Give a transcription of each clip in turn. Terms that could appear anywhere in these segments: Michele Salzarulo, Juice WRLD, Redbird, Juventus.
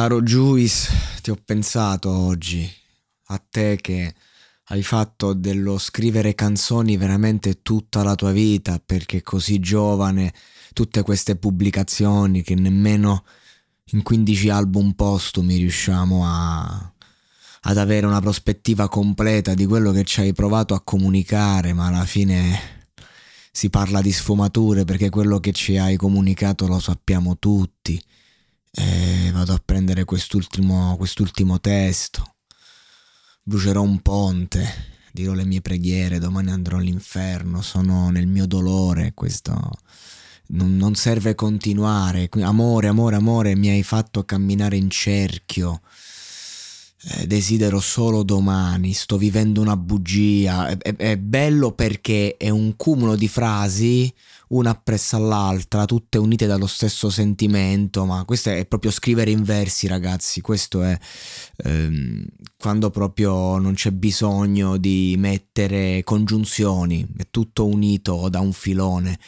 Caro Juice, ti ho pensato oggi, a te che hai fatto dello scrivere canzoni veramente tutta la tua vita, perché così giovane, tutte queste pubblicazioni che nemmeno in 15 album postumi riusciamo ad avere una prospettiva completa di quello che ci hai provato a comunicare, ma alla fine si parla di sfumature, perché quello che ci hai comunicato lo sappiamo tutti. E vado a prendere quest'ultimo testo, brucerò un ponte, dirò le mie preghiere, domani andrò all'inferno, sono nel mio dolore, questo non serve continuare, amore, amore, amore, mi hai fatto camminare in cerchio, desidero solo domani, sto vivendo una bugia. È bello perché è un cumulo di frasi, una appresso all'altra, tutte unite dallo stesso sentimento, ma questo è proprio scrivere in versi, ragazzi, questo è quando proprio non c'è bisogno di mettere congiunzioni, è tutto unito da un filone.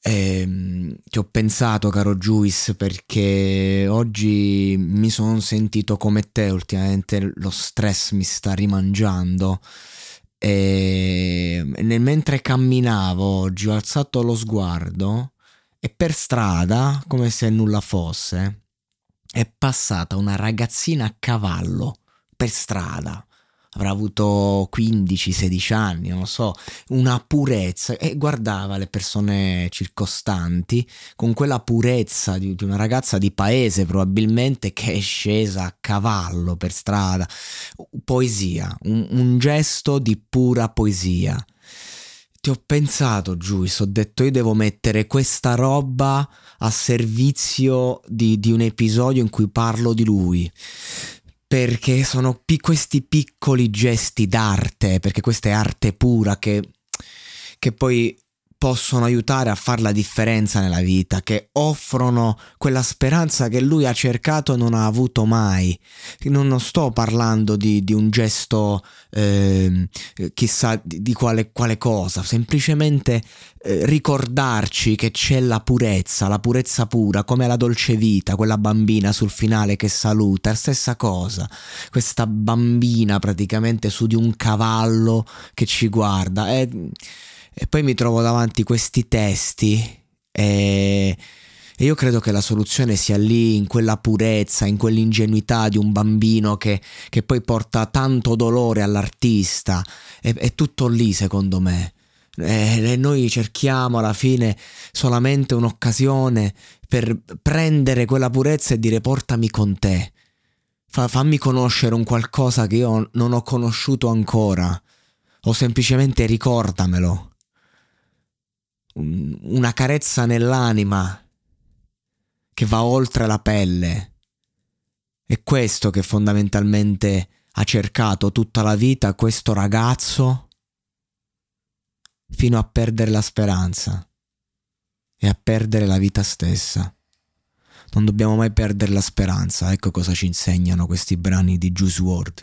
Ti ho pensato, caro Juice, perché oggi mi sono sentito come te, ultimamente lo stress mi sta rimangiando, e mentre camminavo oggi ho alzato lo sguardo e per strada, come se nulla fosse, è passata una ragazzina a cavallo per strada. Avrà avuto 15-16 anni, non lo so, una purezza, e guardava le persone circostanti con quella purezza di una ragazza di paese, probabilmente, che è scesa a cavallo per strada. Poesia, un gesto di pura poesia. Ti ho pensato, Juice, ho detto io devo mettere questa roba a servizio di un episodio in cui parlo di lui, perché sono questi piccoli gesti d'arte, perché questa è arte pura che poi possono aiutare a fare la differenza nella vita, che offrono quella speranza che lui ha cercato e non ha avuto mai. Non sto parlando di un gesto chissà di quale cosa, semplicemente ricordarci che c'è la purezza pura, come la dolce vita, quella bambina sul finale che saluta, è la stessa cosa, questa bambina praticamente su di un cavallo che ci guarda. E poi mi trovo davanti questi testi e io credo che la soluzione sia lì, in quella purezza, in quell'ingenuità di un bambino che poi porta tanto dolore all'artista. È tutto lì, secondo me. E noi cerchiamo alla fine solamente un'occasione per prendere quella purezza e dire portami con te, fammi conoscere un qualcosa che io non ho conosciuto ancora, o semplicemente ricordamelo. Una carezza nell'anima che va oltre la pelle. È questo che fondamentalmente ha cercato tutta la vita questo ragazzo, fino a perdere la speranza e a perdere la vita stessa. Non dobbiamo mai perdere la speranza. Ecco cosa ci insegnano questi brani di Juice WRLD.